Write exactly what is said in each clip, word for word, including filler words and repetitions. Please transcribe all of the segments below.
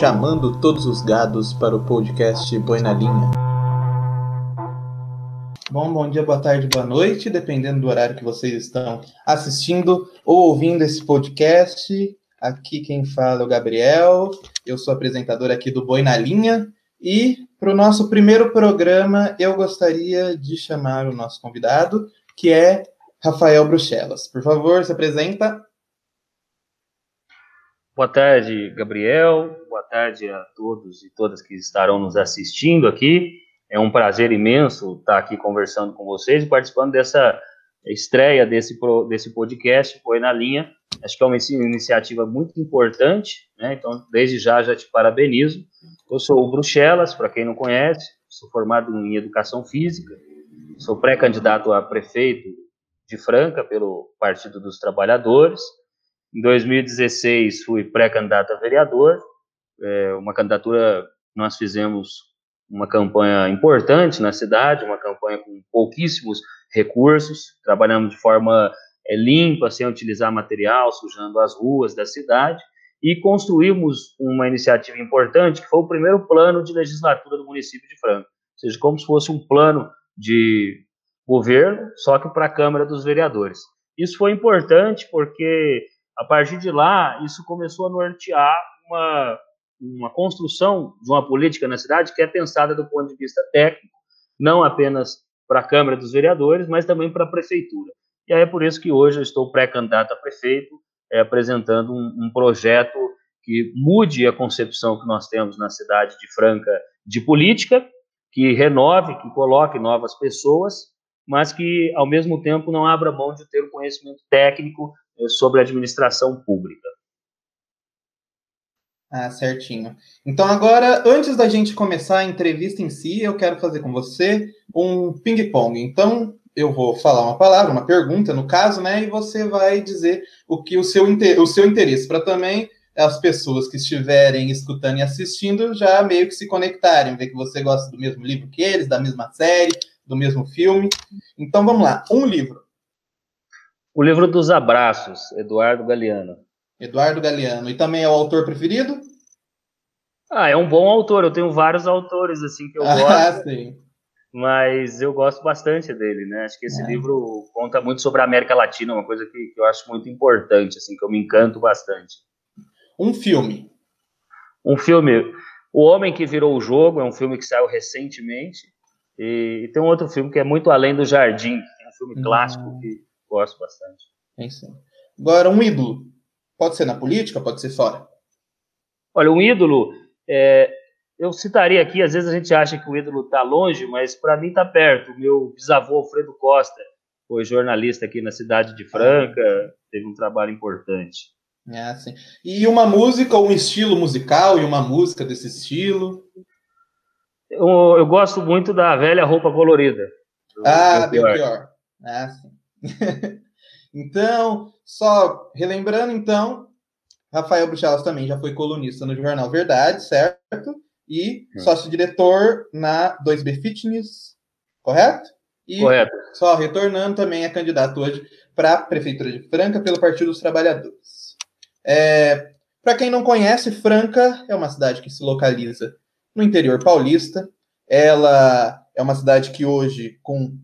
chamando todos os gados para o podcast Boi na Linha. Bom, bom dia, boa tarde, boa noite, dependendo do horário que vocês estão assistindo ou ouvindo esse podcast. Aqui quem fala é o Gabriel, eu sou apresentador aqui do Boi na Linha. E para o nosso primeiro programa, eu gostaria de chamar o nosso convidado, que é Rafael Bruxelas. Por favor, se apresenta. Boa tarde, Gabriel. Boa tarde a todos e todas que estarão nos assistindo aqui. É um prazer imenso estar aqui conversando com vocês e participando dessa estreia desse, desse podcast, Boi na Linha. Acho que é uma iniciativa muito importante, né? Então, desde já, já te parabenizo. Eu sou o Bruxelas, para quem não conhece, sou formado em Educação Física, sou pré-candidato a prefeito de Franca pelo Partido dos Trabalhadores. Em dois mil e dezesseis, fui pré-candidato a vereador, é, uma candidatura, nós fizemos uma campanha importante na cidade, uma campanha com pouquíssimos recursos, trabalhamos de forma é, limpa, sem utilizar material, sujando as ruas da cidade, e construímos uma iniciativa importante, que foi o primeiro plano de legislatura do município de Franca, ou seja, como se fosse um plano de governo, só que para a Câmara dos Vereadores. Isso foi importante porque, a partir de lá, isso começou a nortear uma, uma construção de uma política na cidade que é pensada do ponto de vista técnico, não apenas para a Câmara dos Vereadores, mas também para a Prefeitura. E aí é por isso que hoje eu estou pré-candidato a prefeito, é, apresentando um, um projeto que mude a concepção que nós temos na cidade de Franca de política, que renove, que coloque novas pessoas, mas que, ao mesmo tempo, não abra mão de ter o conhecimento técnico sobre a administração pública. Ah, certinho. Então, agora, antes da gente começar a entrevista em si, eu quero fazer com você um ping-pong. Então, eu vou falar uma palavra, uma pergunta, no caso, né? E você vai dizer o que o seu, o seu interesse, para também as pessoas que estiverem escutando e assistindo já meio que se conectarem, ver que você gosta do mesmo livro que eles, da mesma série, do mesmo filme. Então, vamos lá. Um livro. O Livro dos Abraços, Eduardo Galeano. Eduardo Galeano. E também é o autor preferido? Ah, é um bom autor. Eu tenho vários autores, assim, que eu ah, gosto. Ah, sim. Mas eu gosto bastante dele, né? Acho que esse é. livro conta muito sobre a América Latina, uma coisa que, que eu acho muito importante, assim, que eu me encanto bastante. Um filme. Um filme. O Homem que Virou o Jogo, é um filme que saiu recentemente. E, e tem um outro filme que é Muito Além do Jardim, que é um filme clássico hum. que gosto bastante. É isso. Agora, um ídolo. Pode ser na política, pode ser fora? Olha, um ídolo, é, eu citaria aqui, às vezes a gente acha que o ídolo está longe, mas para mim está perto. O meu bisavô, Alfredo Costa, foi jornalista aqui na cidade de Franca, ah. teve um trabalho importante. É, sim. E uma música, um estilo musical e uma música desse estilo? Eu, eu gosto muito da Velha Roupa Colorida. Do, ah, do pior. pior. Ah, sim. Então, só relembrando, então, Rafael Bruxelas também já foi colunista no Jornal Verdade, certo? E hum. sócio-diretor na dois B Fitness, correto? E correto. Só retornando também é candidato hoje para a Prefeitura de Franca pelo Partido dos Trabalhadores. É, para quem não conhece, Franca é uma cidade que se localiza no interior paulista. Ela é uma cidade que hoje, com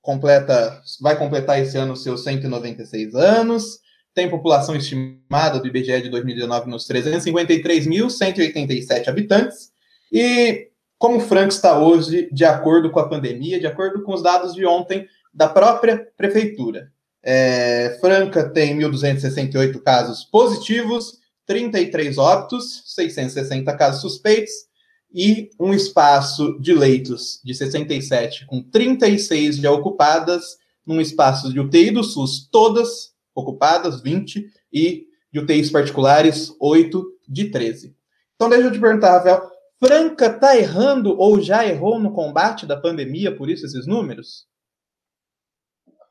Completa, vai completar esse ano seus cento e noventa e seis anos, tem população estimada do I B G E de dois mil e dezenove nos trezentos e cinquenta e três mil, cento e oitenta e sete habitantes, e como Franca está hoje, de acordo com a pandemia, de acordo com os dados de ontem da própria prefeitura. É, Franca tem mil duzentos e sessenta e oito casos positivos, trinta e três óbitos, seiscentos e sessenta casos suspeitos, e um espaço de leitos de sessenta e sete, com trinta e seis já ocupadas, num espaço de U T I do SUS, todas ocupadas, vinte, e de U T Is particulares, oito de treze. Então, deixa eu te perguntar, Rafael, Franca está errando ou já errou no combate da pandemia, por isso esses números?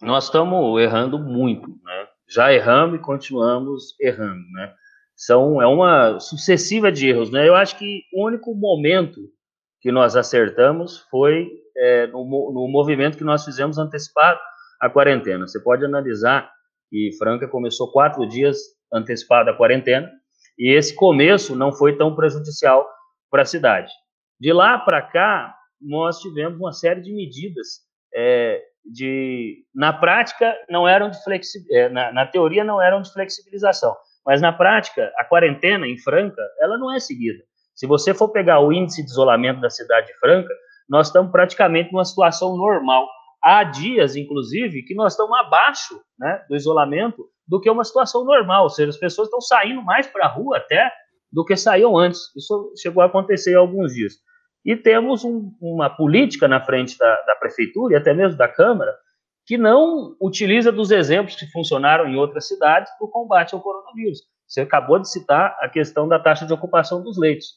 Nós estamos errando muito, né? Já erramos e continuamos errando, né? São, é uma sucessiva de erros, né? Eu acho que o único momento que nós acertamos foi é, no, no movimento que nós fizemos antecipado à quarentena. Você pode analisar que Franca começou quatro dias antecipado à quarentena E esse começo não foi tão prejudicial para a cidade. De lá para cá, nós tivemos uma série de medidas é, de, na prática, não eram de flexi, é, na, na teoria não eram de flexibilização, mas na prática, a quarentena em Franca, ela não é seguida. Se você for pegar o índice de isolamento da cidade de Franca, nós estamos praticamente numa situação normal. Há dias, inclusive, que nós estamos abaixo, né, do isolamento do que uma situação normal, ou seja, as pessoas estão saindo mais para a rua até do que saíam antes. Isso chegou a acontecer há alguns dias. E temos um, uma política na frente da, da prefeitura e até mesmo da Câmara que não utiliza dos exemplos que funcionaram em outras cidades para o combate ao coronavírus. Você acabou de citar a questão da taxa de ocupação dos leitos.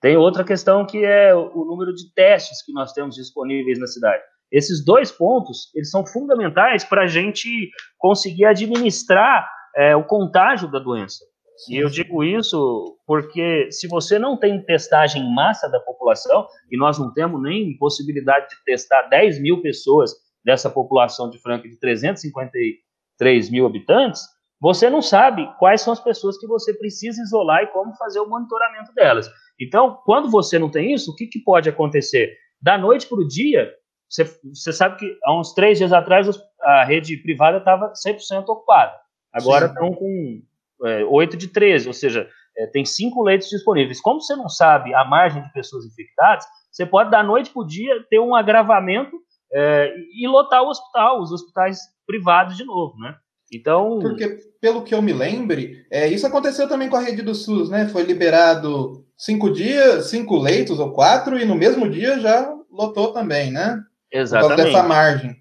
Tem outra questão que é o número de testes que nós temos disponíveis na cidade. Esses dois pontos, eles são fundamentais para a gente conseguir administrar é, o contágio da doença. E eu digo isso porque se você não tem testagem em massa da população, e nós não temos nem possibilidade de testar dez mil pessoas dessa população de Franca de trezentos e cinquenta e três mil habitantes, você não sabe quais são as pessoas que você precisa isolar e como fazer o monitoramento delas. Então, quando você não tem isso, o que, que pode acontecer? Da noite para o dia, você, você sabe que há uns três dias atrás a rede privada estava cem por cento ocupada. Agora estão com é, oito de treze, ou seja, é, tem cinco leitos disponíveis. Como você não sabe a margem de pessoas infectadas, você pode, da noite para o dia, ter um agravamento é, e lotar o hospital, os hospitais privados de novo, né? Então... Porque, pelo que eu me lembre, é, isso aconteceu também com a rede do SUS, né? Foi liberado cinco dias, cinco leitos ou quatro, e no mesmo dia já lotou também, né? Exatamente. Por causa dessa margem,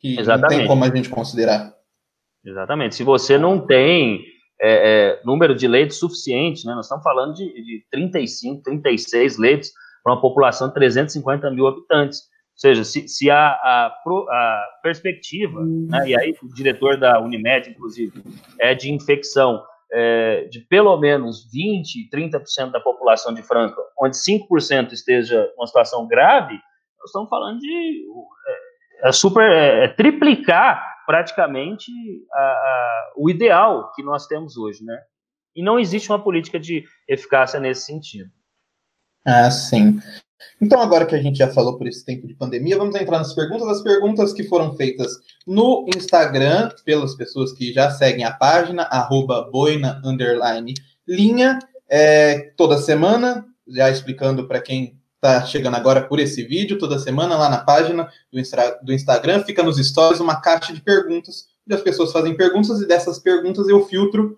que Exatamente. Não tem como a gente considerar. Exatamente. Se você não tem é, é, número de leitos suficiente, né? Nós estamos falando de, de trinta e cinco, trinta e seis leitos para uma população de trezentos e cinquenta mil habitantes. Ou seja, se, se a, a, a perspectiva, né, e aí o diretor da Unimed, inclusive, é de infecção é, de pelo menos vinte, trinta por cento da população de Franca, onde cinco por cento esteja uma situação grave, nós estamos falando de é, é super, é, é triplicar praticamente a, a, o ideal que nós temos hoje, né? E não existe uma política de eficácia nesse sentido. Ah, sim. Então, agora que a gente já falou por esse tempo de pandemia, vamos entrar nas perguntas. As perguntas que foram feitas no Instagram, pelas pessoas que já seguem a página, arroba boina, underline, linha, é, toda semana, já explicando para quem está chegando agora por esse vídeo, toda semana lá na página do, Instra, do Instagram, fica nos stories uma caixa de perguntas, onde as pessoas fazem perguntas e dessas perguntas eu filtro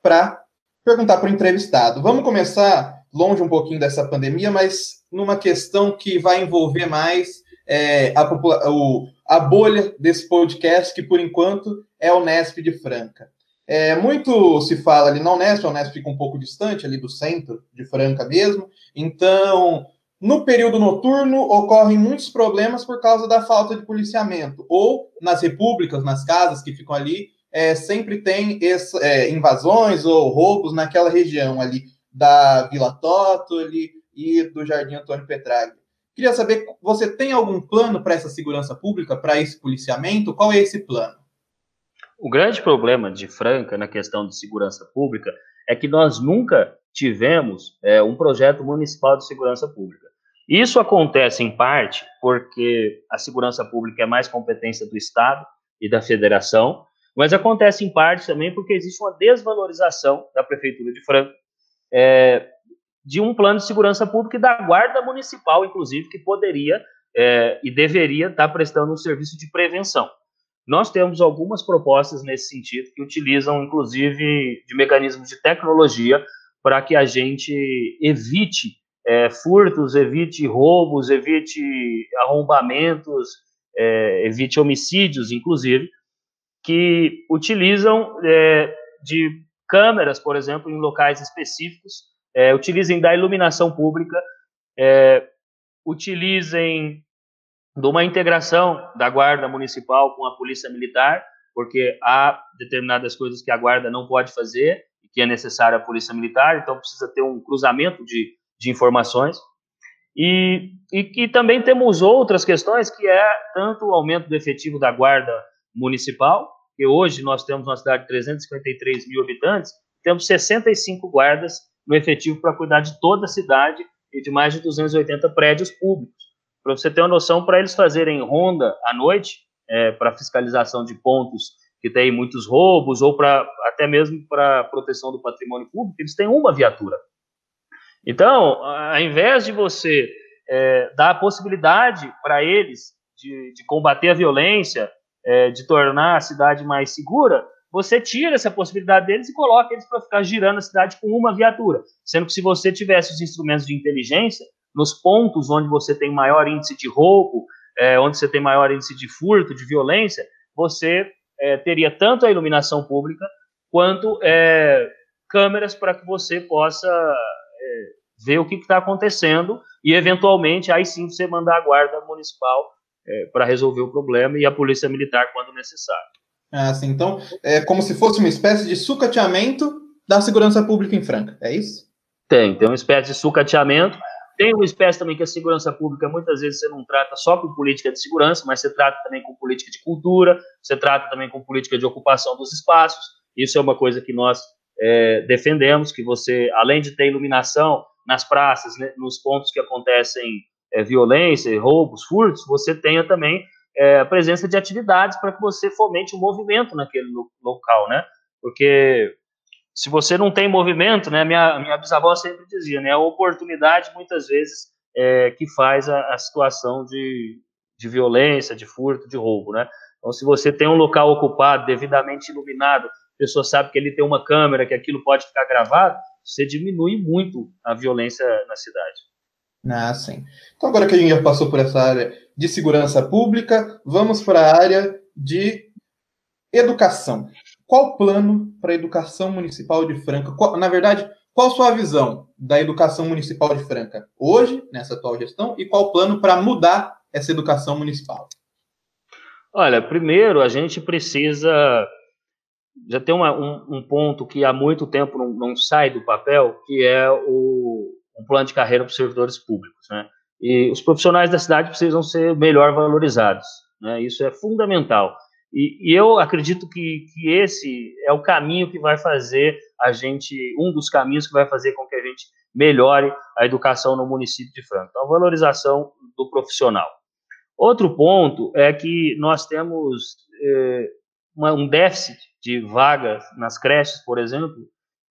para perguntar para o entrevistado. Vamos começar... longe um pouquinho dessa pandemia, mas numa questão que vai envolver mais é, a, o, a bolha desse podcast, que por enquanto é a Unesp de Franca. É, muito se fala ali na Unesp, a Unesp fica um pouco distante ali do centro de Franca mesmo, então no período noturno ocorrem muitos problemas por causa da falta de policiamento, ou nas repúblicas, nas casas que ficam ali, é, sempre tem esse, é, invasões ou roubos naquela região ali, da Vila Tótoli e do Jardim Antônio Petraglia. Queria saber, você tem algum plano para essa segurança pública, para esse policiamento? Qual é esse plano? O grande problema de Franca na questão de segurança pública é que nós nunca tivemos é, um projeto municipal de segurança pública. Isso acontece em parte porque a segurança pública é mais competência do Estado e da Federação, mas acontece em parte também porque existe uma desvalorização da Prefeitura de Franca, É, de um plano de segurança pública e da guarda municipal, inclusive, que poderia é, e deveria estar prestando um serviço de prevenção. Nós temos algumas propostas nesse sentido que utilizam, inclusive, de mecanismos de tecnologia para que a gente evite é, furtos, evite roubos, evite arrombamentos, é, evite homicídios, inclusive, que utilizam é, de... câmeras, por exemplo, em locais específicos, é, utilizem da iluminação pública, é, utilizem de uma integração da guarda municipal com a polícia militar, porque há determinadas coisas que a guarda não pode fazer, e que é necessária a polícia militar, então precisa ter um cruzamento de, de informações. E, e que também temos outras questões, que é tanto o aumento do efetivo da guarda municipal, que hoje nós temos uma cidade de trezentos e cinquenta e três mil habitantes, temos sessenta e cinco guardas no efetivo para cuidar de toda a cidade e de mais de duzentos e oitenta prédios públicos. Para você ter uma noção, para eles fazerem ronda à noite, é, para fiscalização de pontos que tem muitos roubos, ou pra, até mesmo para proteção do patrimônio público, eles têm uma viatura. Então, ao invés de você é, dar a possibilidade para eles de, de combater a violência, é, de tornar a cidade mais segura, você tira essa possibilidade deles e coloca eles para ficar girando a cidade com uma viatura. Sendo que se você tivesse os instrumentos de inteligência, nos pontos onde você tem maior índice de roubo, é, onde você tem maior índice de furto, de violência, você é, teria tanto a iluminação pública quanto é, câmeras para que você possa é, ver o que está acontecendo e, eventualmente, aí sim você mandar a guarda municipal é, para resolver o problema e a polícia militar quando necessário. Ah, sim. Então, é como se fosse uma espécie de sucateamento da segurança pública em Franca, é isso? Tem, tem uma espécie de sucateamento. Tem uma espécie também que a segurança pública, muitas vezes, você não trata só com política de segurança, mas você trata também com política de cultura, você trata também com política de ocupação dos espaços. Isso é uma coisa que nós é, defendemos, que você, além de ter iluminação nas praças, né, nos pontos que acontecem é, violência, roubos, furtos, você tenha também é, a presença de atividades para que você fomente o movimento naquele lo- local, né? Porque... se você não tem movimento, né, minha, minha bisavó sempre dizia, né, a oportunidade, muitas vezes, é, que faz a, a situação de, de violência, de furto, de roubo, né? Então, se você tem um local ocupado, devidamente iluminado, a pessoa sabe que ele tem uma câmera, que aquilo pode ficar gravado, você diminui muito a violência na cidade. Ah, sim. Então, agora que a gente já passou por essa área de segurança pública, vamos para a área de educação. Qual o plano para a educação municipal de Franca? Qual, na verdade, qual a sua visão da educação municipal de Franca hoje, nessa atual gestão, e qual o plano para mudar essa educação municipal? Olha, primeiro, a gente precisa... Já tem uma, um, um ponto que há muito tempo não, não sai do papel, que é o um plano de carreira para os servidores públicos, né? E os profissionais da cidade precisam ser melhor valorizados, né? Isso é fundamental. E, e eu acredito que, que esse é o caminho que vai fazer a gente, um dos caminhos que vai fazer com que a gente melhore a educação no município de Franca. Então, a valorização do profissional. Outro ponto é que nós temos eh, uma, um déficit de vagas nas creches, por exemplo,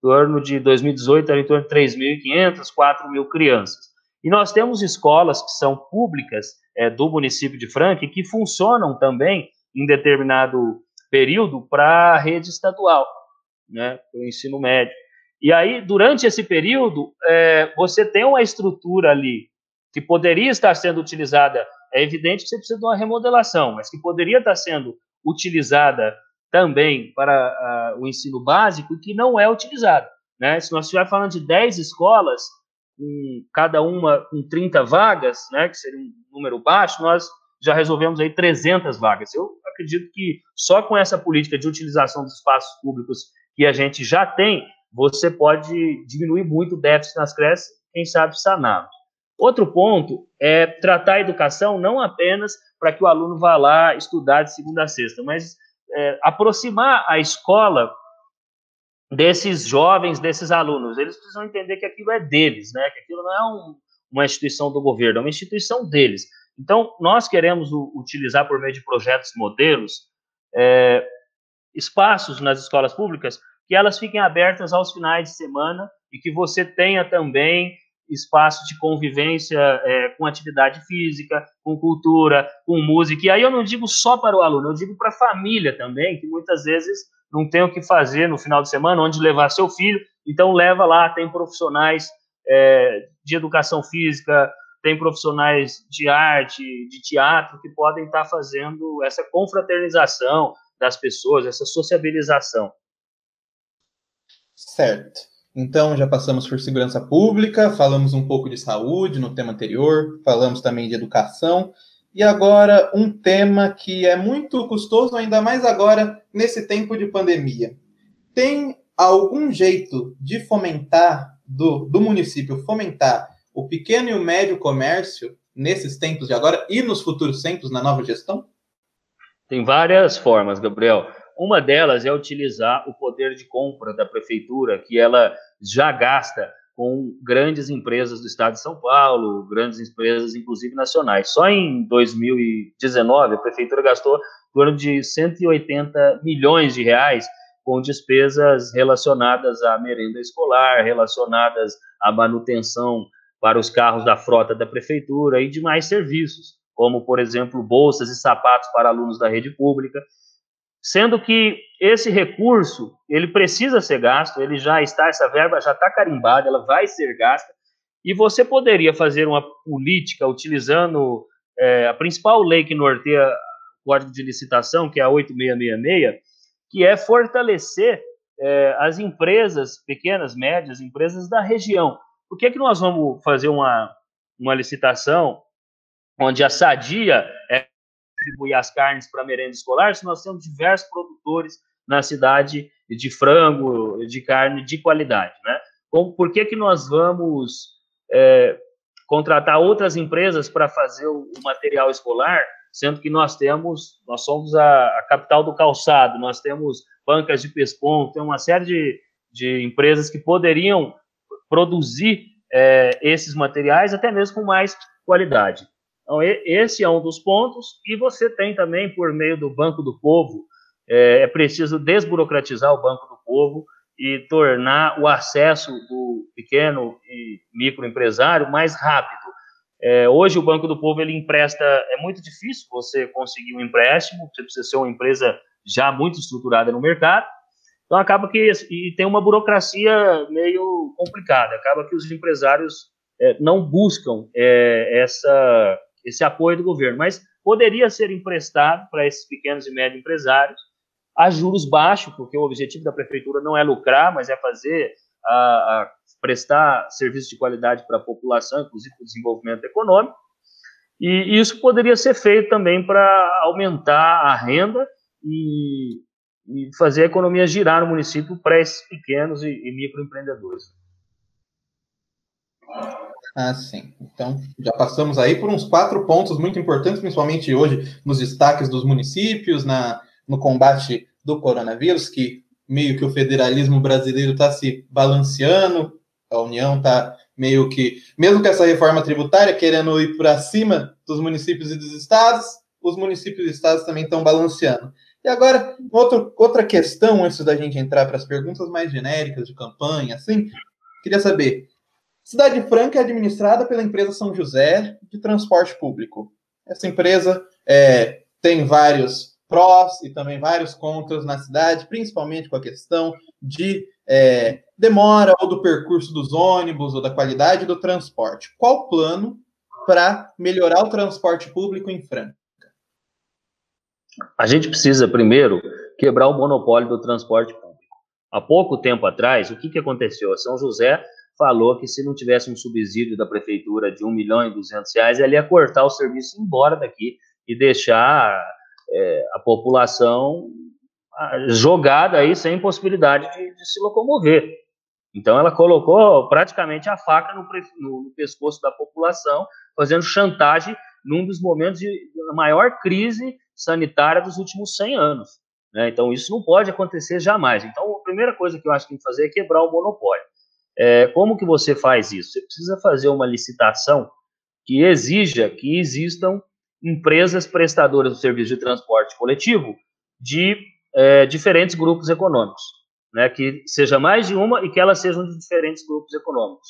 do ano de dois mil e dezoito, era em torno de três mil e quinhentas, quatro mil crianças. E nós temos escolas que são públicas eh, do município de Franca e que funcionam também em determinado período, para a rede estadual, né, para o ensino médio. E aí, durante esse período, é, você tem uma estrutura ali que poderia estar sendo utilizada, é evidente que você precisa de uma remodelação, mas que poderia estar sendo utilizada também para a, o ensino básico e que não é utilizada, né? Se nós estivermos falando de dez escolas, com cada uma com trinta vagas, né, que seria um número baixo, nós já resolvemos aí trezentas vagas. Eu acredito que só com essa política de utilização dos espaços públicos que a gente já tem, você pode diminuir muito o déficit nas creches, quem sabe sanar. Outro ponto é tratar a educação não apenas para que o aluno vá lá estudar de segunda a sexta, mas é, aproximar a escola desses jovens, desses alunos. Eles precisam entender que aquilo é deles, né? Que aquilo não é um, uma instituição do governo, é uma instituição deles. Então, nós queremos utilizar, por meio de projetos modelos, é, espaços nas escolas públicas que elas fiquem abertas aos finais de semana e que você tenha também espaço de convivência é, com atividade física, com cultura, com música. E aí eu não digo só para o aluno, eu digo para a família também, que muitas vezes não tem o que fazer no final de semana, onde levar seu filho. Então, leva lá, tem profissionais é, de educação física, tem profissionais de arte, de teatro, que podem estar fazendo essa confraternização das pessoas, essa sociabilização. Certo. Então, já passamos por segurança pública, falamos um pouco de saúde no tema anterior, falamos também de educação, e agora um tema que é muito custoso, ainda mais agora, nesse tempo de pandemia. Tem algum jeito de fomentar, do, do município fomentar, o pequeno e o médio comércio nesses tempos de agora e nos futuros tempos, na nova gestão? Tem várias formas, Gabriel. Uma delas é utilizar o poder de compra da prefeitura, que ela já gasta com grandes empresas do estado de São Paulo, grandes empresas, inclusive, nacionais. Só em dois mil e dezenove, a prefeitura gastou em torno de cento e oitenta milhões de reais com despesas relacionadas à merenda escolar, relacionadas à manutenção para os carros da frota da prefeitura e demais serviços, como, por exemplo, bolsas e sapatos para alunos da rede pública, sendo que esse recurso, ele precisa ser gasto, ele já está, essa verba já está carimbada, ela vai ser gasta, e você poderia fazer uma política utilizando é, a principal lei que norteia o Código de Licitação, que é a oito mil seiscentos e sessenta e seis, que é fortalecer é, as empresas pequenas, médias, empresas da região. Por que que nós vamos fazer uma, uma licitação onde a Sadia é distribuir as carnes para merenda escolar, se nós temos diversos produtores na cidade de frango, de carne de qualidade, né? Então, por que que nós vamos é, contratar outras empresas para fazer o, o material escolar, sendo que nós temos, nós somos a, a capital do calçado, nós temos bancas de pesponto, tem uma série de, de empresas que poderiam produzir é, esses materiais até mesmo com mais qualidade. Então, esse é um dos pontos, e você tem também, por meio do Banco do Povo, é, é preciso desburocratizar o Banco do Povo e tornar o acesso do pequeno e microempresário mais rápido. É, hoje, o Banco do Povo, ele empresta, é muito difícil você conseguir um empréstimo, você precisa ser uma empresa já muito estruturada no mercado, então acaba que, e tem uma burocracia meio complicada, acaba que os empresários é, não buscam é, essa... esse apoio do governo, mas poderia ser emprestado para esses pequenos e médios empresários a juros baixos, porque o objetivo da prefeitura não é lucrar, mas é fazer, a, a prestar serviço de qualidade para a população, inclusive para o desenvolvimento econômico, e isso poderia ser feito também para aumentar a renda e, e fazer a economia girar no município para esses pequenos e, e microempreendedores. Ah, sim. Então, já passamos aí por uns quatro pontos muito importantes, principalmente hoje nos destaques dos municípios, na, no combate do coronavírus, que meio que o federalismo brasileiro está se balanceando, a União está meio que, mesmo com essa reforma tributária, querendo ir para cima dos municípios e dos estados, os municípios e estados também estão balanceando. E agora, outro, outra questão, antes da gente entrar para as perguntas mais genéricas de campanha, assim, queria saber... Cidade Franca é administrada pela empresa São José de Transporte Público. Essa empresa é, tem vários prós e também vários contras na cidade, principalmente com a questão de é, demora ou do percurso dos ônibus ou da qualidade do transporte. Qual o plano para melhorar o transporte público em Franca? A gente precisa, primeiro, quebrar o monopólio do transporte público. Há pouco tempo atrás, o que, que aconteceu? A São José... falou que se não tivesse um subsídio da prefeitura de um milhão e duzentos reais, ela ia cortar o serviço e ir embora daqui e deixar é, a população jogada aí sem possibilidade de, de se locomover. Então, ela colocou praticamente a faca no, no pescoço da população, fazendo chantagem num dos momentos de maior crise sanitária dos últimos cem anos. Né? Então, isso não pode acontecer jamais. Então, a primeira coisa que eu acho que tem que fazer é quebrar o monopólio. É, como que você faz isso? Você precisa fazer uma licitação que exija que existam empresas prestadoras do serviço de transporte coletivo de é, diferentes grupos econômicos, né? Que seja mais de uma e que elas sejam de diferentes grupos econômicos.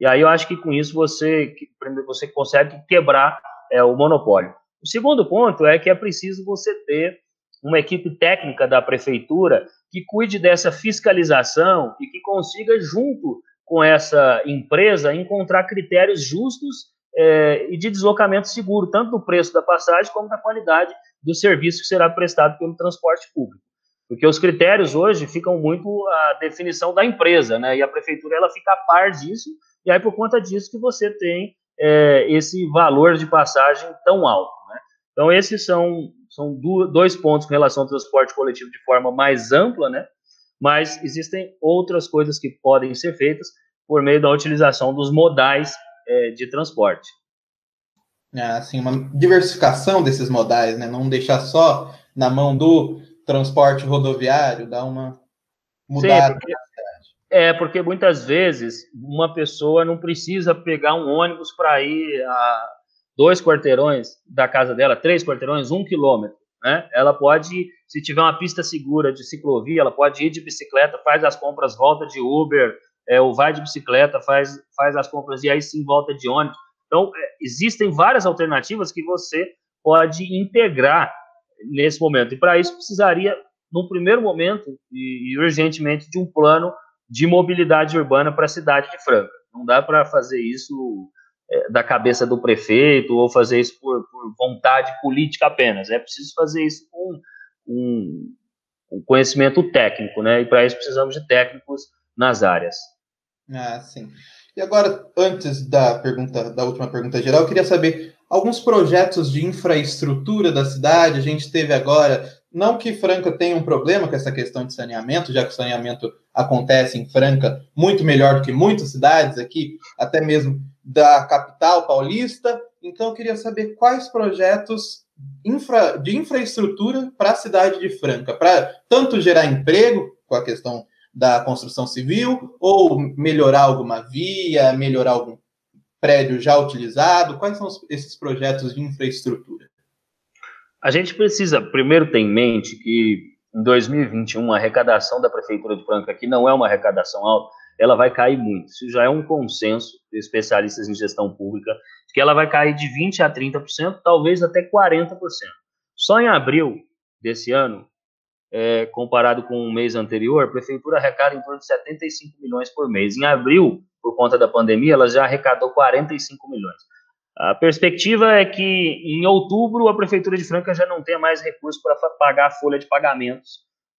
E aí eu acho que com isso você, você consegue quebrar é, o monopólio. O segundo ponto é que é preciso você ter uma equipe técnica da prefeitura que cuide dessa fiscalização e que consiga, junto com essa empresa, encontrar critérios justos eh, e de deslocamento seguro, tanto do preço da passagem como da qualidade do serviço que será prestado pelo transporte público. Porque os critérios hoje ficam muito à definição da empresa, né? E a prefeitura ela fica a par disso, e aí por conta disso que você tem eh, esse valor de passagem tão alto, né? Então, esses são... São dois pontos com relação ao transporte coletivo de forma mais ampla, né? Mas existem outras coisas que podem ser feitas por meio da utilização dos modais é, de transporte. É, assim, uma diversificação desses modais, né? Não deixar só na mão do transporte rodoviário, dar uma mudada. Sim, porque, na cidade. É, porque muitas vezes uma pessoa não precisa pegar um ônibus para ir a dois quarteirões da casa dela, três quarteirões, um quilômetro, né? Ela pode, se tiver uma pista segura de ciclovia, ela pode ir de bicicleta, faz as compras, volta de Uber, é, ou vai de bicicleta, faz, faz as compras e aí sim volta de ônibus. Então, existem várias alternativas que você pode integrar nesse momento. E para isso precisaria, no primeiro momento, e, e urgentemente, de um plano de mobilidade urbana para a cidade de Franca. Não dá para fazer isso é, da cabeça do prefeito ou fazer isso por, por vontade política apenas. É preciso fazer isso com um, um conhecimento técnico, né? E para isso precisamos de técnicos nas áreas. Ah, sim. E agora, antes da pergunta, da última pergunta geral, eu queria saber alguns projetos de infraestrutura da cidade. A gente teve agora, não que Franca tenha um problema com essa questão de saneamento, já que o saneamento acontece em Franca muito melhor do que muitas cidades aqui, até mesmo da capital paulista. Então, eu queria saber quais projetos infra, de infraestrutura para a cidade de Franca, para tanto gerar emprego com a questão da construção civil, ou melhorar alguma via, melhorar algum prédio já utilizado? Quais são esses projetos de infraestrutura? A gente precisa primeiro ter em mente que em dois mil e vinte e um a arrecadação da Prefeitura de Franca, que não é uma arrecadação alta, ela vai cair muito. Isso já é um consenso de especialistas em gestão pública, que ela vai cair de vinte por cento a trinta por cento, talvez até quarenta por cento. Só em abril desse ano, É, comparado com o mês anterior, a prefeitura arrecada em torno de setenta e cinco milhões por mês. Em abril, por conta da pandemia, ela já arrecadou quarenta e cinco milhões. A perspectiva é que em outubro a prefeitura de Franca já não tenha mais recursos para pagar a folha de pagamentos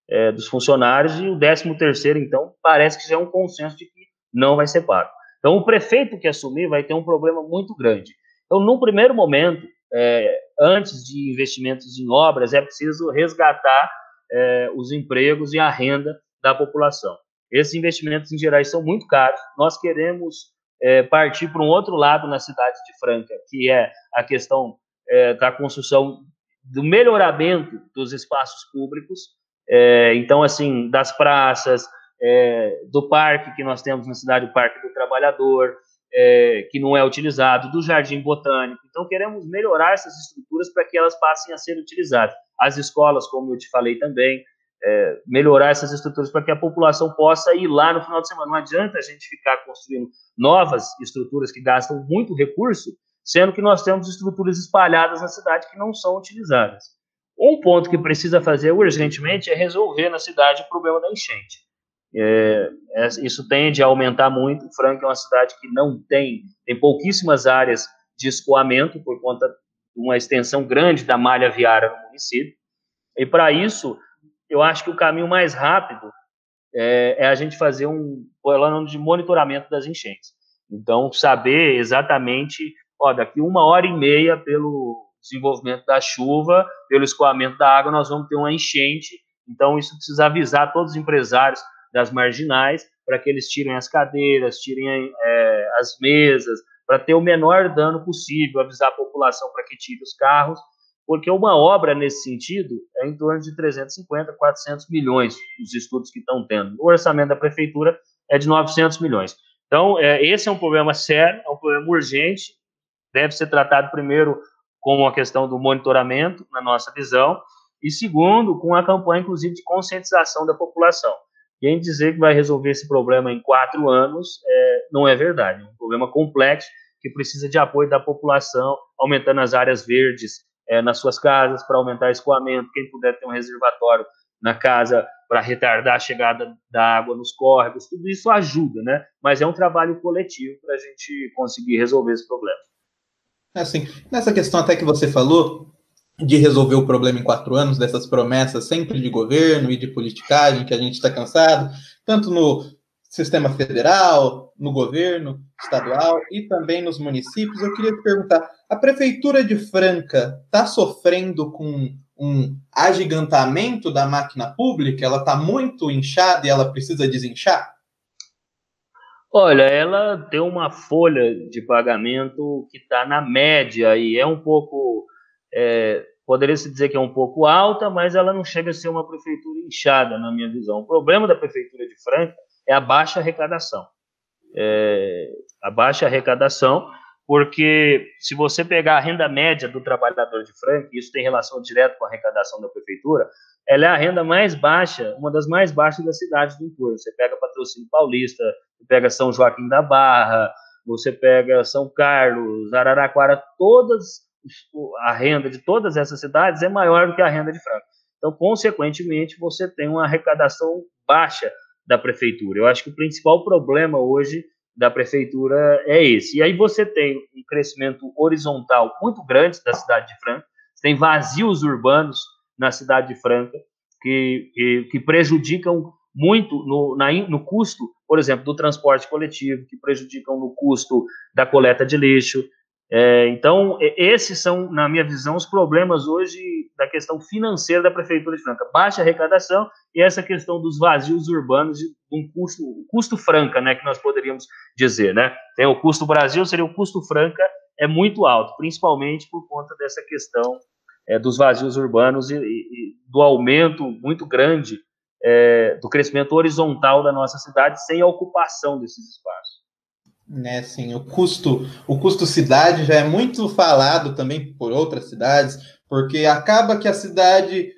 é, dos funcionários, e o décimo terceiro, então, parece que já é um consenso de que não vai ser pago. Então, o prefeito que assumir vai ter um problema muito grande. Então, num primeiro momento, é, antes de investimentos em obras, é preciso resgatar É, os empregos e a renda da população. Esses investimentos em geral são muito caros. Nós queremos é, partir para um outro lado na cidade de Franca, que é a questão é, da construção, do melhoramento dos espaços públicos, é, então, assim, das praças, é, do parque que nós temos na cidade, o Parque do Trabalhador, é, que não é utilizado, do Jardim Botânico. Então, queremos melhorar essas estruturas para que elas passem a ser utilizadas. As escolas, como eu te falei também, é, melhorar essas estruturas para que a população possa ir lá no final de semana. Não adianta a gente ficar construindo novas estruturas que gastam muito recurso, sendo que nós temos estruturas espalhadas na cidade que não são utilizadas. Um ponto que precisa fazer urgentemente é resolver na cidade o problema da enchente. É, isso tende a aumentar muito. Franca é uma cidade que não tem, tem pouquíssimas áreas de escoamento por conta uma extensão grande da malha viária no município, e para isso, eu acho que o caminho mais rápido é, é a gente fazer um plano de monitoramento das enchentes. Então, saber exatamente, ó, daqui uma hora e meia, pelo desenvolvimento da chuva, pelo escoamento da água, nós vamos ter uma enchente. Então, isso precisa avisar todos os empresários das marginais, para que eles tirem as cadeiras, tirem é, as mesas, para ter o menor dano possível, avisar a população para que tire os carros, porque uma obra nesse sentido é em torno de trezentos e cinquenta, quatrocentos milhões, os estudos que estão tendo. O orçamento da prefeitura é de novecentos milhões. Então, é, esse é um problema sério, é um problema urgente, deve ser tratado primeiro com a questão do monitoramento, na nossa visão, e segundo, com a campanha, inclusive, de conscientização da população. Quem dizer que vai resolver esse problema em quatro anos é, não é verdade. É um problema complexo que precisa de apoio da população, aumentando as áreas verdes é, nas suas casas para aumentar o escoamento. Quem puder ter um reservatório na casa para retardar a chegada da água nos córregos, tudo isso ajuda, né? Mas é um trabalho coletivo para a gente conseguir resolver esse problema. Assim, nessa questão até que você falou, de resolver o problema em quatro anos, dessas promessas sempre de governo e de politicagem, que a gente está cansado, tanto no sistema federal, no governo estadual e também nos municípios. Eu queria te perguntar, a Prefeitura de Franca está sofrendo com um agigantamento da máquina pública? Ela está muito inchada e ela precisa desinchar? Olha, ela tem uma folha de pagamento que está na média e é um pouco... É, Poderia-se dizer que é um pouco alta, mas ela não chega a ser uma prefeitura inchada, na minha visão. O problema da prefeitura de Franca é a baixa arrecadação. É, a baixa arrecadação, porque se você pegar a renda média do trabalhador de Franca, e isso tem relação direta com a arrecadação da prefeitura, ela é a renda mais baixa, uma das mais baixas das cidades do entorno. Você pega Patrocínio Paulista, você pega São Joaquim da Barra, você pega São Carlos, Araraquara, todas... a renda de todas essas cidades é maior do que a renda de Franca. Então, consequentemente, você tem uma arrecadação baixa da prefeitura. Eu acho que o principal problema hoje da prefeitura é esse. E aí você tem um crescimento horizontal muito grande da cidade de Franca, você tem vazios urbanos na cidade de Franca que, que, que prejudicam muito no, na, no custo, por exemplo, do transporte coletivo, que prejudicam no custo da coleta de lixo. É, então, esses são, na minha visão, os problemas hoje da questão financeira da prefeitura de Franca. Baixa arrecadação e essa questão dos vazios urbanos, de um custo, custo Franca, né, que nós poderíamos dizer, né? Tem o custo Brasil, seria o custo Franca, é muito alto, principalmente por conta dessa questão é, dos vazios urbanos e, e, e do aumento muito grande é, do crescimento horizontal da nossa cidade sem a ocupação desses espaços. Né, sim, o custo, o custo cidade já é muito falado também por outras cidades, porque acaba que a cidade,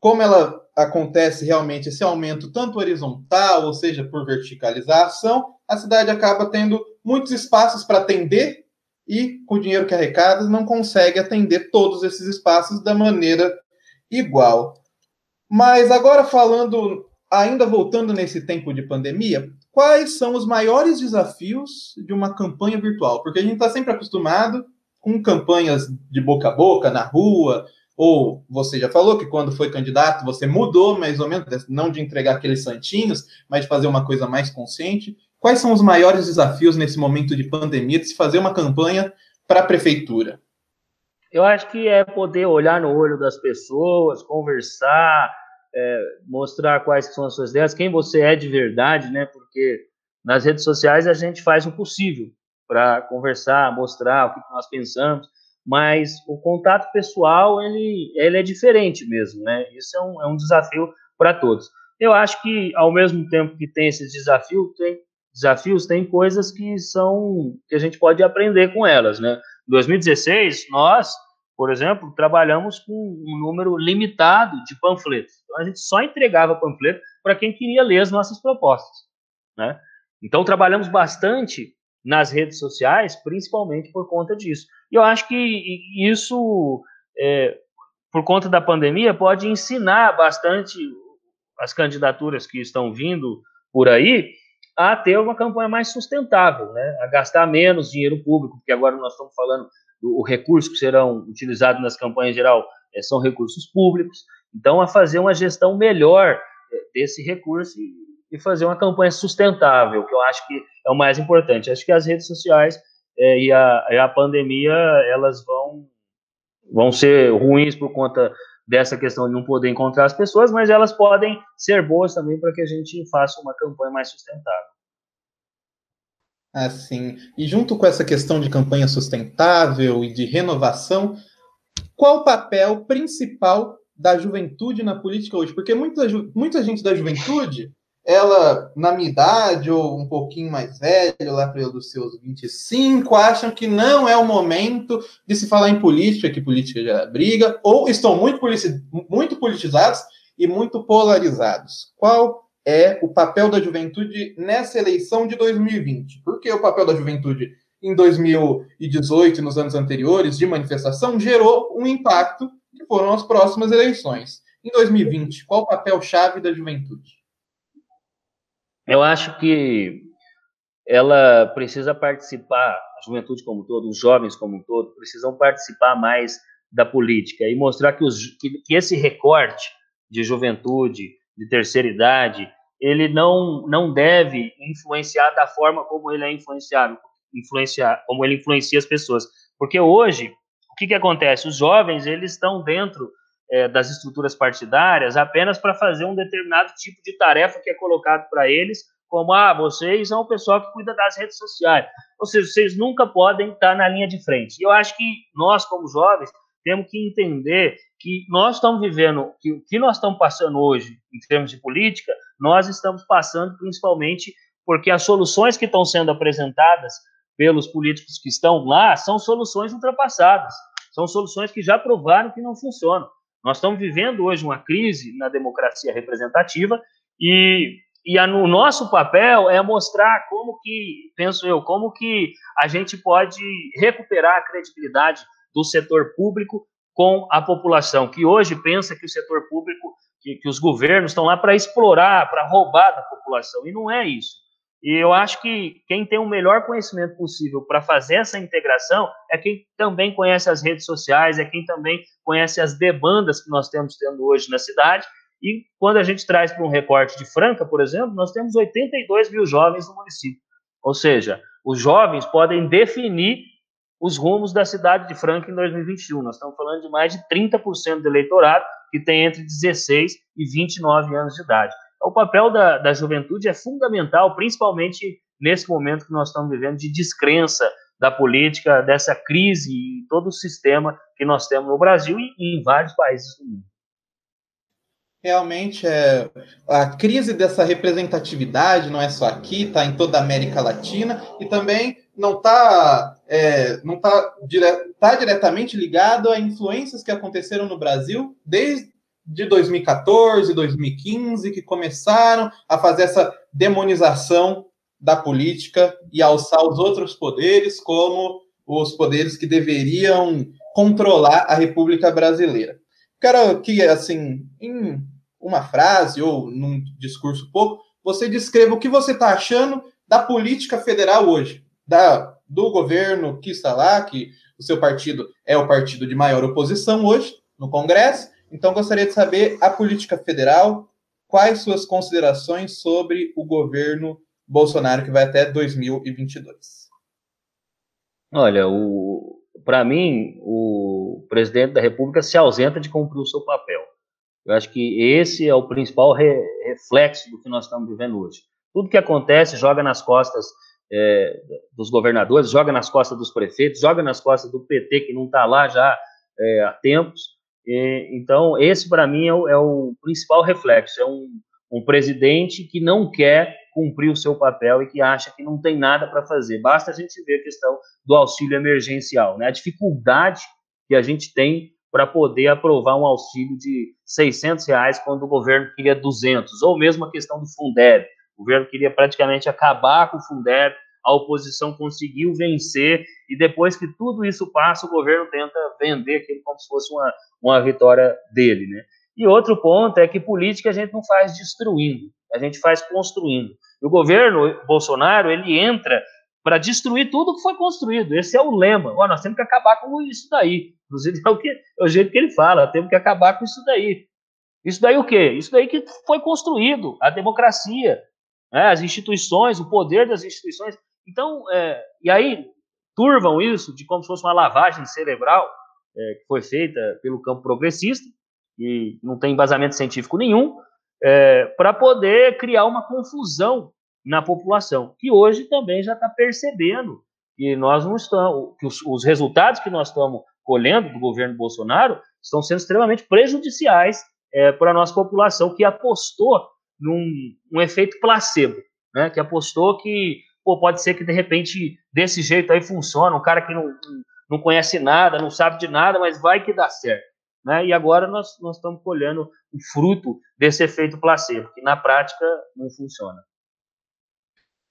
como ela acontece realmente esse aumento tanto horizontal, ou seja, por verticalização, a cidade acaba tendo muitos espaços para atender e, com o dinheiro que arrecada, não consegue atender todos esses espaços da maneira igual. Mas agora falando, ainda voltando nesse tempo de pandemia, quais são os maiores desafios de uma campanha virtual? Porque a gente está sempre acostumado com campanhas de boca a boca, na rua, ou você já falou que quando foi candidato você mudou mais ou menos, não de entregar aqueles santinhos, mas de fazer uma coisa mais consciente. Quais são os maiores desafios nesse momento de pandemia de se fazer uma campanha para a prefeitura? Eu acho que é poder olhar no olho das pessoas, conversar, é, mostrar quais são as suas ideias, quem você é de verdade, né? Porque nas redes sociais a gente faz o possível para conversar, mostrar o que nós pensamos, mas o contato pessoal, ele, ele é diferente mesmo, né? Isso é um, é um desafio para todos. Eu acho que, ao mesmo tempo que tem esses desafios, tem, desafios, tem coisas que, são, que a gente pode aprender com elas, né? Em dois mil e dezesseis, nós... por exemplo, trabalhamos com um número limitado de panfletos. Então, a gente só entregava panfleto para quem queria ler as nossas propostas, né? Então, trabalhamos bastante nas redes sociais, principalmente por conta disso. E eu acho que isso, é, por conta da pandemia, pode ensinar bastante as candidaturas que estão vindo por aí a ter uma campanha mais sustentável, né? A gastar menos dinheiro público, porque agora nós estamos falando... o recurso que serão utilizados nas campanhas em geral é, são recursos públicos, então a fazer uma gestão melhor desse recurso e, e fazer uma campanha sustentável, que eu acho que é o mais importante. Acho que as redes sociais é, e, a, e a pandemia, elas vão, vão ser ruins por conta dessa questão de não poder encontrar as pessoas, mas elas podem ser boas também para que a gente faça uma campanha mais sustentável. Assim, e junto com essa questão de campanha sustentável e de renovação, qual o papel principal da juventude na política hoje? Porque muita, muita gente da juventude, ela, na minha idade, ou um pouquinho mais velha, lá para os seus vinte e cinco, acham que não é o momento de se falar em política, que política já briga, ou estão muito, muito politizados e muito polarizados. Qual é o papel da juventude nessa eleição de dois mil e vinte. Porque o papel da juventude em dois mil e dezoito e nos anos anteriores de manifestação gerou um impacto que foram as próximas eleições. Em dois mil e vinte, qual o papel-chave da juventude? Eu acho que ela precisa participar, a juventude como um todo, os jovens como um todo, precisam participar mais da política e mostrar que, os, que, que esse recorte de juventude, de terceira idade, ele não, não deve influenciar da forma como ele é influenciado, influenciar, como ele influencia as pessoas. Porque hoje, o que, que acontece? Os jovens, eles estão dentro é, das estruturas partidárias apenas para fazer um determinado tipo de tarefa que é colocado para eles, como, ah, vocês são o pessoal que cuida das redes sociais. Ou seja, vocês nunca podem estar na linha de frente. E eu acho que nós, como jovens, temos que entender que nós estamos vivendo, que o que nós estamos passando hoje, em termos de política, nós estamos passando principalmente porque as soluções que estão sendo apresentadas pelos políticos que estão lá são soluções ultrapassadas, são soluções que já provaram que não funcionam. Nós estamos vivendo hoje uma crise na democracia representativa e, e a, o nosso papel é mostrar como que, penso eu, como que a gente pode recuperar a credibilidade do setor público com a população, que hoje pensa que o setor público, que, que os governos estão lá para explorar, para roubar da população, e não é isso. E eu acho que quem tem o melhor conhecimento possível para fazer essa integração é quem também conhece as redes sociais, é quem também conhece as demandas que nós temos tendo hoje na cidade. E quando a gente traz para um recorte de Franca, por exemplo, nós temos oitenta e dois mil jovens no município. Ou seja, os jovens podem definir os rumos da cidade de Franca em dois mil e vinte e um. Nós estamos falando de mais de trinta por cento do eleitorado que tem entre dezesseis e vinte e nove anos de idade. O papel da, da juventude é fundamental, principalmente nesse momento que nós estamos vivendo de descrença da política, dessa crise e todo o sistema que nós temos no Brasil e em vários países do mundo. Realmente, é, a crise dessa representatividade não é só aqui, está em toda a América Latina e também não está é, não tá dire, tá diretamente ligado a influências que aconteceram no Brasil desde de dois mil e quatorze, dois mil e quinze, que começaram a fazer essa demonização da política e alçar os outros poderes como os poderes que deveriam controlar a República Brasileira. Quero que, assim, em uma frase ou num discurso pouco, você descreva o que você está achando da política federal hoje, da, do governo que está lá, que o seu partido é o partido de maior oposição hoje no Congresso. Então, gostaria de saber a política federal, quais suas considerações sobre o governo Bolsonaro, que vai até dois mil e vinte e dois? Olha, para mim, o presidente da República se ausenta de cumprir o seu papel. Eu acho que esse é o principal re, reflexo do que nós estamos vivendo hoje. Tudo que acontece joga nas costas é, dos governadores, joga nas costas dos prefeitos, joga nas costas do P T, que não está lá já é, há tempos. Então, esse, para mim, é o, é o principal reflexo. É um, um presidente que não quer cumprir o seu papel e que acha que não tem nada para fazer. Basta a gente ver a questão do auxílio emergencial, né? A dificuldade que a gente tem para poder aprovar um auxílio de seiscentos reais quando o governo queria duzentos, ou mesmo a questão do Fundeb. O governo queria praticamente acabar com o Fundeb, a oposição conseguiu vencer, e depois que tudo isso passa, o governo tenta vender aquilo como se fosse uma, uma vitória dele, né? E outro ponto é que política a gente não faz destruindo, a gente faz construindo. E o governo Bolsonaro, ele entra para destruir tudo que foi construído, esse é o lema. Oh, nós temos que acabar com isso daí, inclusive é o, que, é o jeito que ele fala, temos que acabar com isso daí. Isso daí o quê? Isso daí que foi construído, a democracia, né? As instituições, o poder das instituições. Então, é, e aí turvam isso de como se fosse uma lavagem cerebral é, que foi feita pelo campo progressista, e não tem embasamento científico nenhum, é, para poder criar uma confusão na população, que hoje também já está percebendo que nós não estamos, que os, os resultados que nós estamos colhendo do governo Bolsonaro estão sendo extremamente prejudiciais é, para a nossa população, que apostou num um efeito placebo, né, que apostou que Pô, pode ser que, de repente, desse jeito aí funciona, um cara que não, não conhece nada, não sabe de nada, mas vai que dá certo, né? E agora nós, nós estamos colhendo o fruto desse efeito placebo, que na prática não funciona.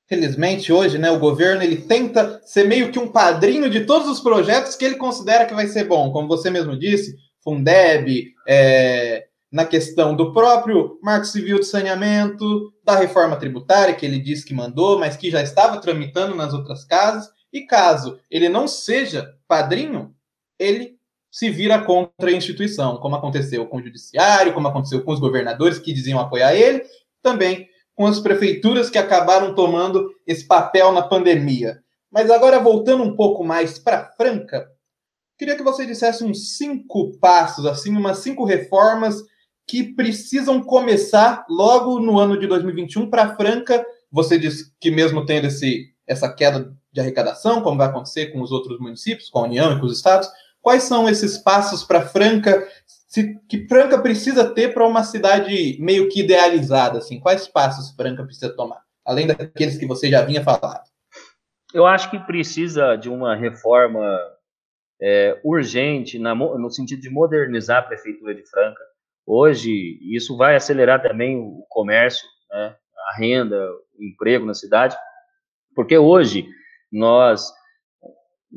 Felizmente, hoje, né, o governo ele tenta ser meio que um padrinho de todos os projetos que ele considera que vai ser bom, como você mesmo disse, Fundeb, é... na questão do próprio Marco Civil de Saneamento, da reforma tributária, que ele disse que mandou, mas que já estava tramitando nas outras casas, e caso ele não seja padrinho, ele se vira contra a instituição, como aconteceu com o Judiciário, como aconteceu com os governadores que diziam apoiar ele, também com as prefeituras que acabaram tomando esse papel na pandemia. Mas agora, voltando um pouco mais para Franca, queria que você dissesse uns cinco passos, assim, umas cinco reformas que precisam começar logo no ano de dois mil e vinte e um para Franca. Você disse que mesmo tendo esse, essa queda de arrecadação, como vai acontecer com os outros municípios, com a União e com os estados, Quais são esses passos para Franca, se, que Franca precisa ter para uma cidade meio que idealizada? Assim? Quais passos Franca precisa tomar, além daqueles que você já vinha falado? Eu acho que precisa de uma reforma é, urgente, na, no sentido de modernizar a Prefeitura de Franca. Hoje, isso vai acelerar também o comércio, né, a renda, o emprego na cidade, porque hoje nós...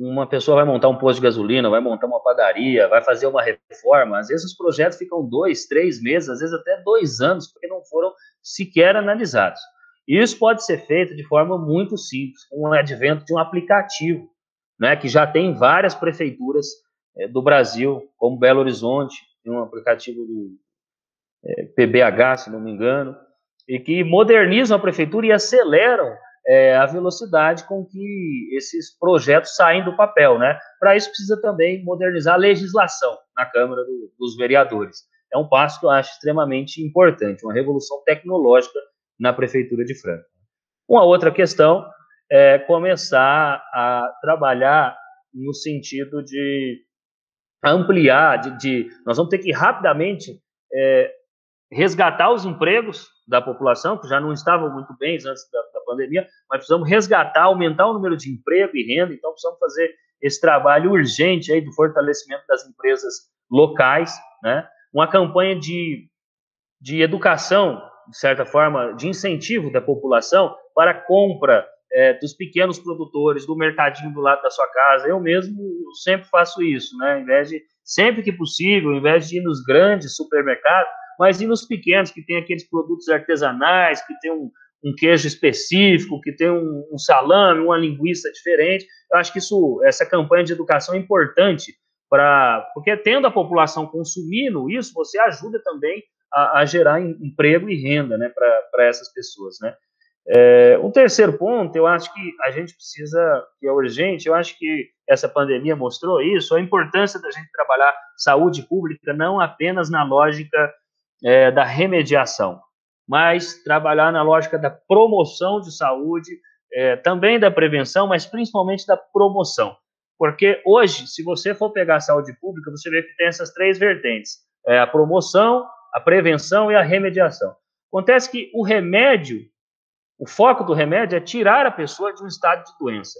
Uma pessoa vai montar um posto de gasolina, vai montar uma padaria, vai fazer uma reforma. Às vezes os projetos ficam dois, três meses, às vezes até dois anos, porque não foram sequer analisados. Isso pode ser feito de forma muito simples, com o advento de um aplicativo, né, que já tem várias prefeituras é, do Brasil, como Belo Horizonte, tem um aplicativo do é, P B H, se não me engano, e que modernizam a prefeitura e aceleram É, a velocidade com que esses projetos saem do papel, né? Para isso precisa também modernizar a legislação na Câmara do, dos Vereadores. É um passo que eu acho extremamente importante, uma revolução tecnológica na Prefeitura de Franca. Uma outra questão é começar a trabalhar no sentido de ampliar, de, de nós vamos ter que rapidamente é, resgatar os empregos da população, que já não estavam muito bem antes da pandemia, mas precisamos resgatar, aumentar o número de emprego e renda, então precisamos fazer esse trabalho urgente aí do fortalecimento das empresas locais, né? Uma campanha de, de educação, de certa forma, de incentivo da população para a compra é, dos pequenos produtores, do mercadinho do lado da sua casa. Eu mesmo eu sempre faço isso, né? Em vez de, sempre que possível, em vez de ir nos grandes supermercados, mas ir nos pequenos, que tem aqueles produtos artesanais, que tem um um queijo específico, que tem um, um salame, uma linguiça diferente. Eu acho que isso, essa campanha de educação é importante, pra, porque tendo a população consumindo isso, você ajuda também a, a gerar emprego e renda, né, para essas pessoas. Né? É, um terceiro ponto, eu acho que a gente precisa, que é urgente, eu acho que essa pandemia mostrou isso, a importância da gente trabalhar saúde pública não apenas na lógica é, da remediação, mas trabalhar na lógica da promoção de saúde, é, também da prevenção, mas principalmente da promoção. Porque hoje, se você for pegar a saúde pública, você vê que tem essas três vertentes, é, a promoção, a prevenção e a remediação. Acontece que o remédio, o foco do remédio é tirar a pessoa de um estado de doença.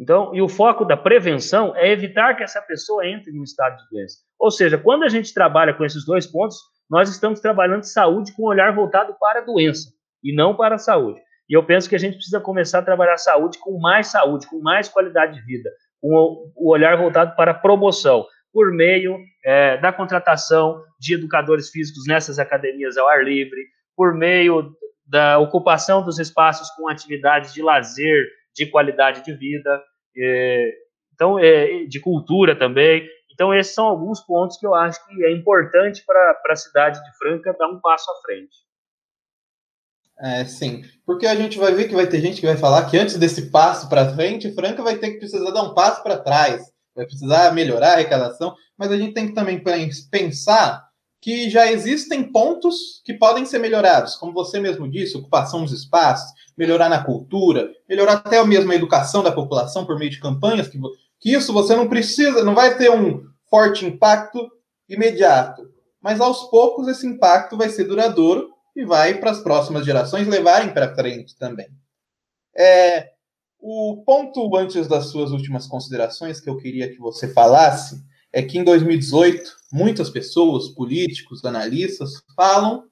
Então, e o foco da prevenção é evitar que essa pessoa entre em um estado de doença. Ou seja, quando a gente trabalha com esses dois pontos, nós estamos trabalhando saúde com um olhar voltado para a doença e não para a saúde. E eu penso que a gente precisa começar a trabalhar saúde com mais saúde, com mais qualidade de vida, com o olhar voltado para a promoção, por meio é, da contratação de educadores físicos nessas academias ao ar livre, por meio da ocupação dos espaços com atividades de lazer, de qualidade de vida, é, então, é, de cultura também. Então, esses são alguns pontos que eu acho que é importante para a cidade de Franca dar um passo à frente. É, sim. Porque a gente vai ver que vai ter gente que vai falar que antes desse passo para frente, Franca vai ter que precisar dar um passo para trás, vai precisar melhorar a arrecadação, mas a gente tem que também pensar que já existem pontos que podem ser melhorados, como você mesmo disse, ocupação dos espaços, melhorar na cultura, melhorar até mesmo a educação da população por meio de campanhas que... que isso você não precisa, não vai ter um forte impacto imediato, mas aos poucos esse impacto vai ser duradouro e vai para as próximas gerações levarem para frente também. É, o ponto antes das suas últimas considerações que eu queria que você falasse é que em dois mil e dezoito muitas pessoas, políticos, analistas, falam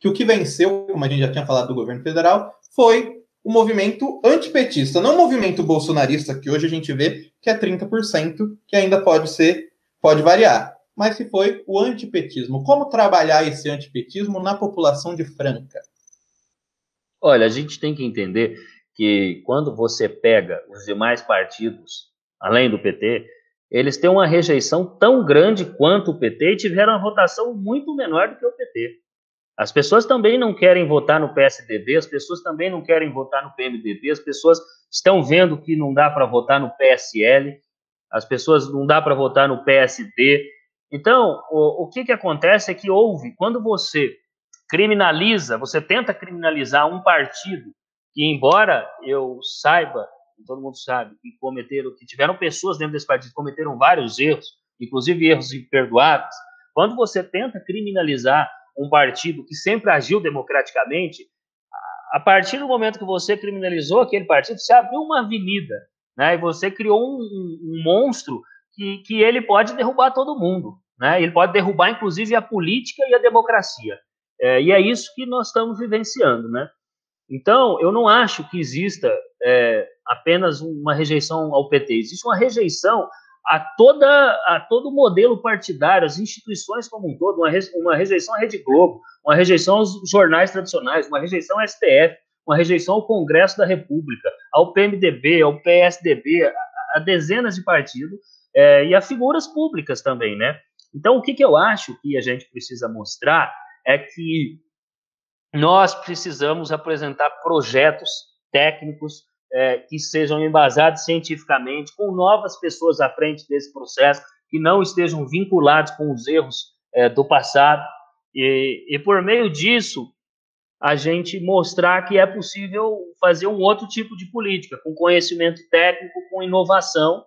que o que venceu, como a gente já tinha falado do governo federal, foi o movimento antipetista, não o movimento bolsonarista, que hoje a gente vê que é trinta por cento, que ainda pode ser, pode variar, mas que foi o antipetismo. Como trabalhar esse antipetismo na população de Franca? Olha, a gente tem que entender que quando você pega os demais partidos, além do P T, eles têm uma rejeição tão grande quanto o P T e tiveram uma votação muito menor do que o P T. As pessoas também não querem votar no P S D B, as pessoas também não querem votar no P M D B, as pessoas estão vendo que não dá para votar no P S L, as pessoas não dá para votar no P S D. Então, o, o que, que acontece é que houve, quando você criminaliza, você tenta criminalizar um partido, que embora eu saiba, todo mundo sabe, que cometeram, que tiveram pessoas dentro desse partido que cometeram vários erros, inclusive erros imperdoáveis, quando você tenta criminalizar um partido que sempre agiu democraticamente, a partir do momento que você criminalizou aquele partido, você abriu uma avenida, né? E você criou um, um, um monstro que, que ele pode derrubar todo mundo, né? Ele pode derrubar, inclusive, a política e a democracia. É, e é isso que nós estamos vivenciando, né? Então, eu não acho que exista é, apenas uma rejeição ao P T. Existe uma rejeição a, toda, a todo o modelo partidário, as instituições como um todo, uma, re, uma rejeição à Rede Globo, uma rejeição aos jornais tradicionais, uma rejeição ao S T F, uma rejeição ao Congresso da República, ao P M D B, ao P S D B, a, a dezenas de partidos é, e a figuras públicas também, né? Então, o que, que eu acho que a gente precisa mostrar é que nós precisamos apresentar projetos técnicos é, que sejam embasados cientificamente, com novas pessoas à frente desse processo, que não estejam vinculados com os erros é, do passado. E, e, por meio disso, a gente mostrar que é possível fazer um outro tipo de política, com conhecimento técnico, com inovação,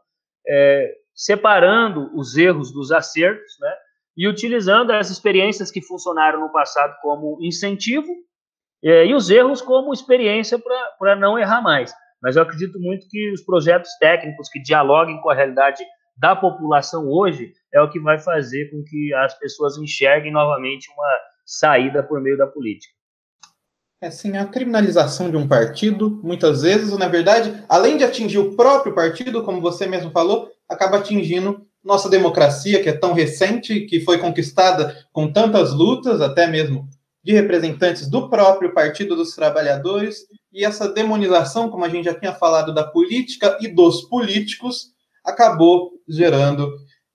é, separando os erros dos acertos, né? E utilizando as experiências que funcionaram no passado como incentivo eh, e os erros como experiência para não errar mais. Mas eu acredito muito que os projetos técnicos que dialoguem com a realidade da população hoje é o que vai fazer com que as pessoas enxerguem novamente uma saída por meio da política. É, sim, a criminalização de um partido, muitas vezes, na verdade, além de atingir o próprio partido, como você mesmo falou, acaba atingindo nossa democracia, que é tão recente, que foi conquistada com tantas lutas, até mesmo de representantes do próprio Partido dos Trabalhadores, e essa demonização, como a gente já tinha falado, da política e dos políticos, acabou gerando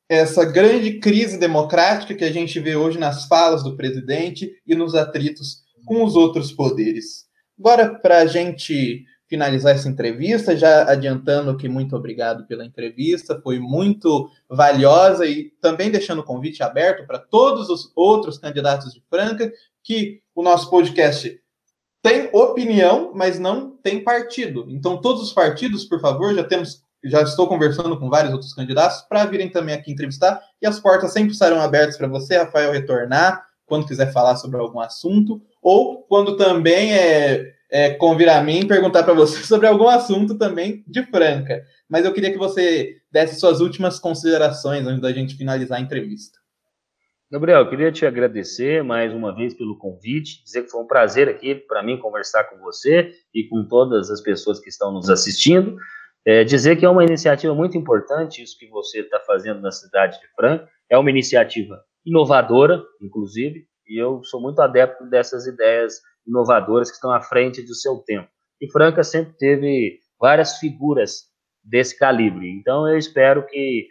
essa grande crise democrática que a gente vê hoje nas falas do presidente e nos atritos com os outros poderes. Agora, para a gente finalizar essa entrevista, já adiantando que muito obrigado pela entrevista, foi muito valiosa, e também deixando o convite aberto para todos os outros candidatos de Franca, que o nosso podcast tem opinião, mas não tem partido. Então, todos os partidos, por favor, já temos, já estou conversando com vários outros candidatos para virem também aqui entrevistar, e as portas sempre estarão abertas para você, Rafael, retornar quando quiser falar sobre algum assunto, ou quando também é... É, convir a mim e perguntar para você sobre algum assunto também de Franca. Mas eu queria que você desse suas últimas considerações antes da gente finalizar a entrevista. Gabriel, eu queria te agradecer mais uma vez pelo convite, dizer que foi um prazer aqui para mim conversar com você e com todas as pessoas que estão nos assistindo. É, dizer que é uma iniciativa muito importante isso que você está fazendo na cidade de Franca. É uma iniciativa inovadora, inclusive, e eu sou muito adepto dessas ideias inovadoras que estão à frente do seu tempo. E Franca sempre teve várias figuras desse calibre. Então, eu espero que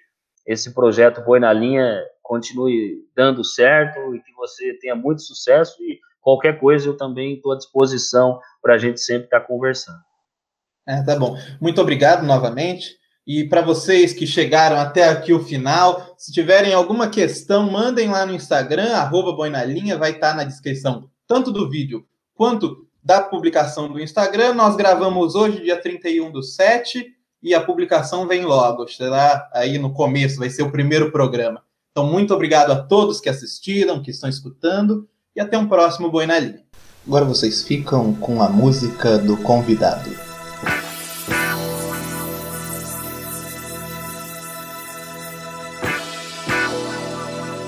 esse projeto Boi na Linha continue dando certo e que você tenha muito sucesso. E qualquer coisa, eu também estou à disposição para a gente sempre estar conversando. É, tá bom. Muito obrigado novamente. E para vocês que chegaram até aqui o final, se tiverem alguma questão, mandem lá no Instagram, arroba Boi na Linha, vai estar na descrição tanto do vídeo quanto da publicação do Instagram. Nós gravamos hoje, dia trinta e um do sete, e a publicação vem logo, será aí no começo, vai ser o primeiro programa. Então, muito obrigado a todos que assistiram, que estão escutando, e até um próximo Boi na Linha. Agora vocês ficam com a música do convidado.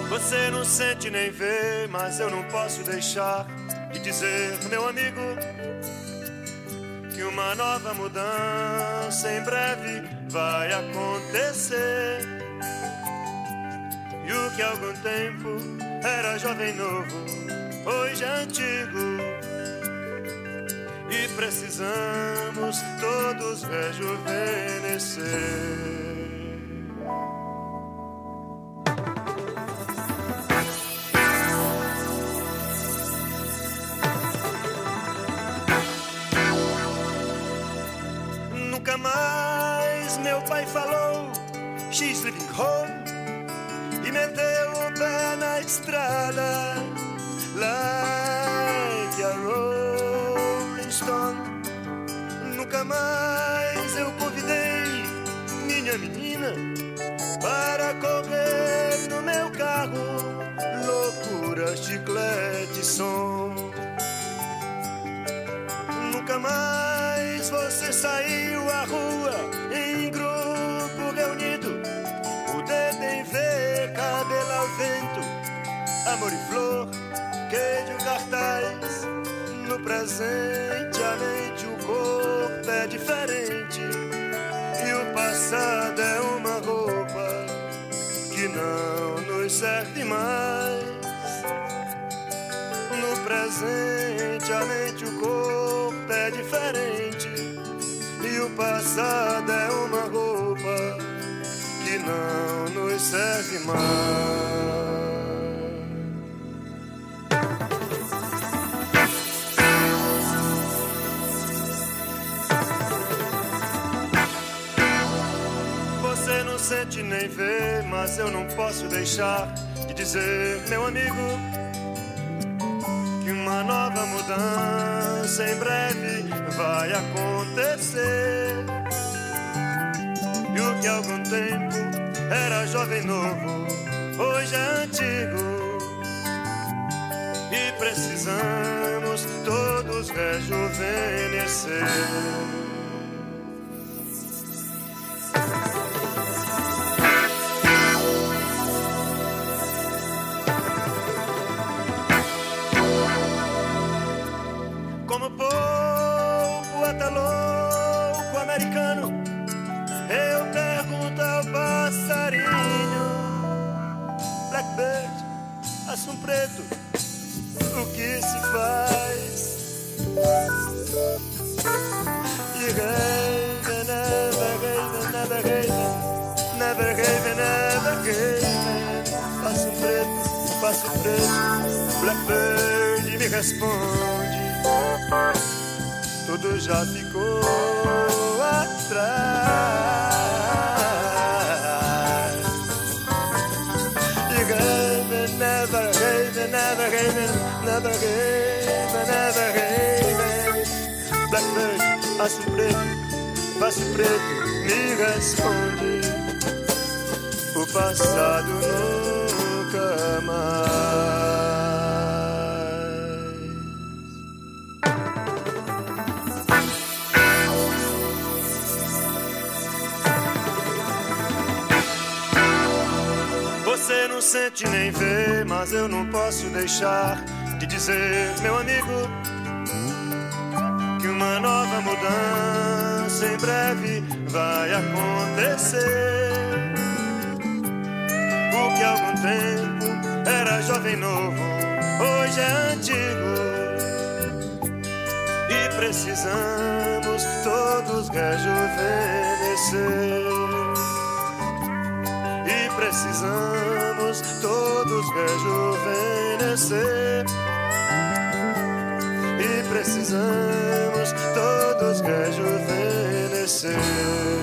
Você não sente nem vê, mas eu não posso deixar de dizer, meu amigo, que uma nova mudança em breve vai acontecer. E o que há algum tempo era jovem novo, hoje é antigo. E precisamos todos rejuvenescer. Mas meu pai falou, she's living home, e meteu o pé na estrada, like a rolling stone. Nunca mais eu convidei minha menina para comer trago loucura, chiclete, som. Nunca mais você saiu à rua em grupo reunido. O dedo em ver, cabelo ao vento, amor e flor, queijo, cartaz. No presente a mente, o corpo é diferente e o passado é uma roupa que não nos serve mais. No presente a mente, o corpo é diferente e o passado é uma roupa que não nos serve mais. Sente nem vê, mas eu não posso deixar de dizer, meu amigo, que uma nova mudança em breve vai acontecer. E o que há algum tempo era jovem novo, hoje é antigo. E precisamos todos rejuvenescer. Como povo até louco americano, eu pergunto ao passarinho, Blackbird, assunto preto, o que se faz? You gave, never gave, never gave, never gave, never gave. Passo preto, passo preto, Blackbird me responde. Tudo já ficou atrás. You gave and never gave and never gave and never gave and never gave. Blackbird, passo preto, passo preto, me responde. O passado nunca mais. Você não sente nem vê, mas eu não posso deixar de dizer, meu amigo, que uma nova mudança em breve vai acontecer. O que há algum tempo era jovem novo, hoje é antigo. E precisamos todos rejuvenescer. Precisamos todos rejuvenescer. E precisamos todos rejuvenescer.